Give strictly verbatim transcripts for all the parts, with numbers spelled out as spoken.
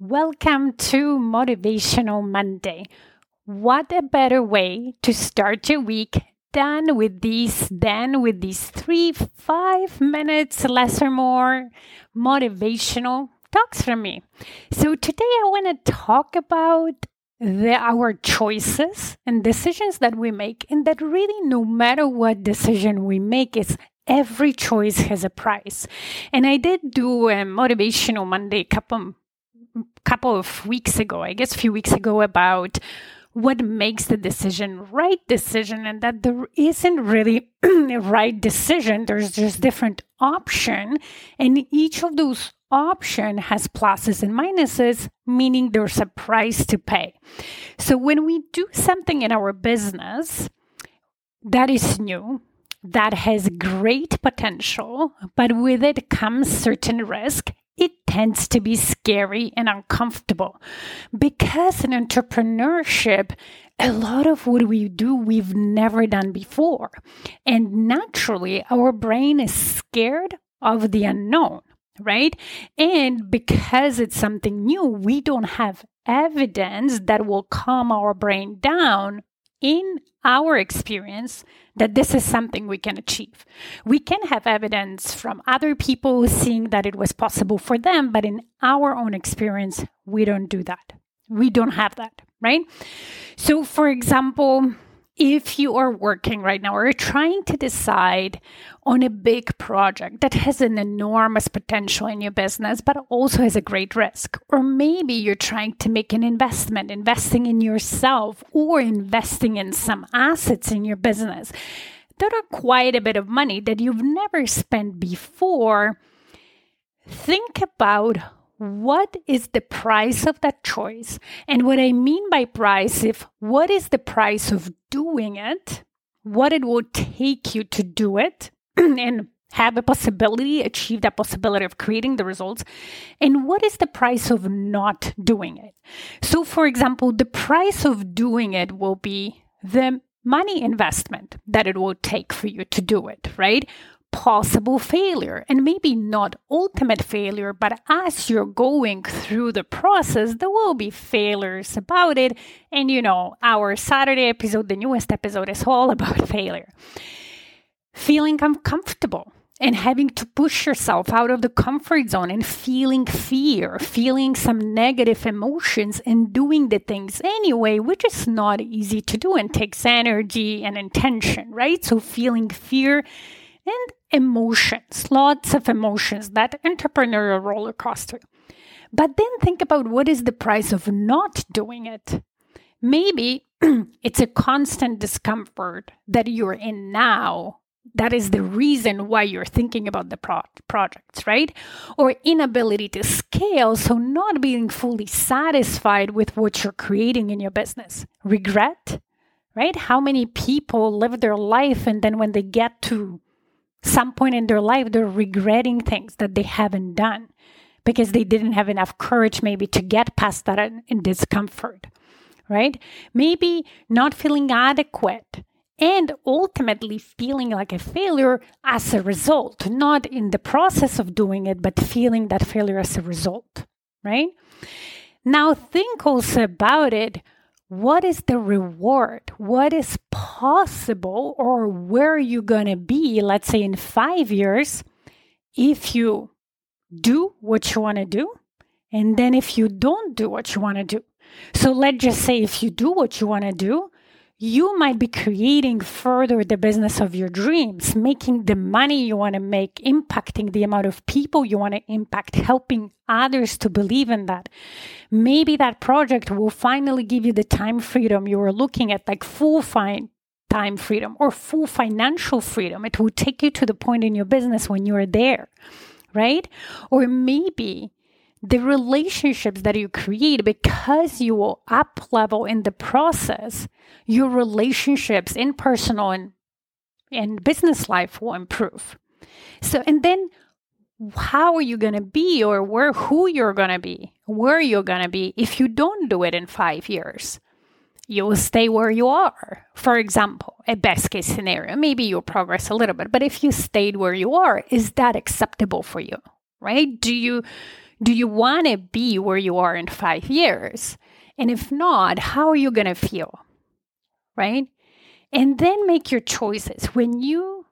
Welcome to Motivational Monday. What a better way to start your week than with these, than with these three, five minutes, less or more, motivational talks from me. So today I want to talk about the, our choices and decisions that we make, and that really no matter what decision we make, it's every choice has a price. And I did do a Motivational Monday couple couple of weeks ago, I guess a few weeks ago, about what makes the decision right decision, and that there isn't really a right decision. There's just different option, and each of those option has pluses and minuses, meaning there's a price to pay. So when we do something in our business that is new, that has great potential, but with it comes certain risk, it tends to be scary and uncomfortable, because in entrepreneurship, a lot of what we do, we've never done before. And naturally, our brain is scared of the unknown, right? And because it's something new, we don't have evidence that will calm our brain down in our experience that this is something we can achieve. We can have evidence from other people seeing that it was possible for them, but in our own experience, we don't do that. We don't have that, right? So for example, if you are working right now or you're trying to decide on a big project that has an enormous potential in your business, but also has a great risk, or maybe you're trying to make an investment, investing in yourself or investing in some assets in your business that are quite a bit of money that you've never spent before, think about what is the price of that choice? And what I mean by price, if what is the price of doing it, what it will take you to do it and have a possibility, achieve that possibility of creating the results, and what is the price of not doing it? So for example, the price of doing it will be the money investment that it will take for you to do it, right? Possible failure, and maybe not ultimate failure, but as you're going through the process, there will be failures about it. And you know, our Saturday episode, the newest episode, is all about failure. Feeling uncomfortable and having to push yourself out of the comfort zone and feeling fear, feeling some negative emotions and doing the things anyway, which is not easy to do and takes energy and intention, right? So feeling fear and emotions, lots of emotions, that entrepreneurial roller coaster. But then think about what is the price of not doing it. Maybe it's a constant discomfort that you're in now. That is the reason why you're thinking about the pro- projects, right? Or inability to scale, so not being fully satisfied with what you're creating in your business. Regret, right? How many people live their life and then when they get to some point in their life, they're regretting things that they haven't done because they didn't have enough courage maybe to get past that in, in discomfort, right? Maybe not feeling adequate and ultimately feeling like a failure as a result, not in the process of doing it, but feeling that failure as a result, right? Now think also about it. What is the reward? What is possible, or where are you going to be, let's say in five years, if you do what you want to do And then if you don't do what you want to do, so let's just say if you do what you want to do, you might be creating further the business of your dreams, making the money you want to make, impacting the amount of people you want to impact, helping others to believe in that. Maybe that project will finally give you the time freedom you were looking at, like full fine time freedom or full financial freedom. It will take you to the point in your business when you are there, right? Or maybe the relationships that you create, because you will up-level in the process, your relationships in personal and, and business life will improve. So, and then how are you going to be or where, who you're going to be, where you're going to be if you don't do it in five years? You will stay where you are. For example, a best case scenario, maybe you'll progress a little bit, but if you stayed where you are, is that acceptable for you, right? Do you... Do you want to be where you are in five years? And if not, how are you going to feel, right? And then make your choices. When you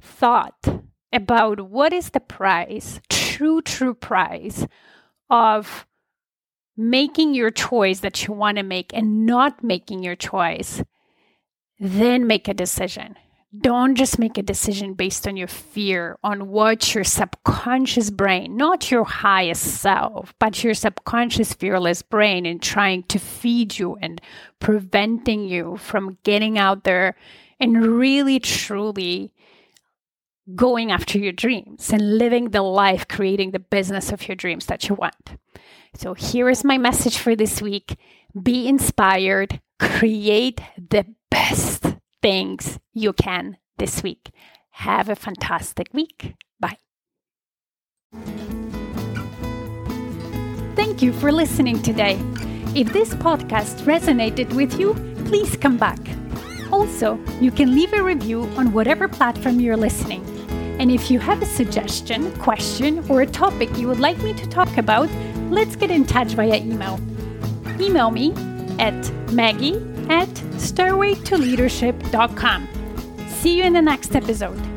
thought about what is the price, true, true price of making your choice that you want to make and not making your choice, then make a decision. Don't just make a decision based on your fear, on what your subconscious brain, not your highest self, but your subconscious fearless brain and trying to feed you and preventing you from getting out there and really truly going after your dreams and living the life, creating the business of your dreams that you want. So here is my message for this week. Be inspired, create the best things you can this week. Have a fantastic week. Bye. Thank you for listening today. If this podcast resonated with you, please come back. Also, you can leave a review on whatever platform you're listening. And if you have a suggestion, question, or a topic you would like me to talk about, let's get in touch via email. Email me at Maggie at stairway to leadership dot com. See you in the next episode.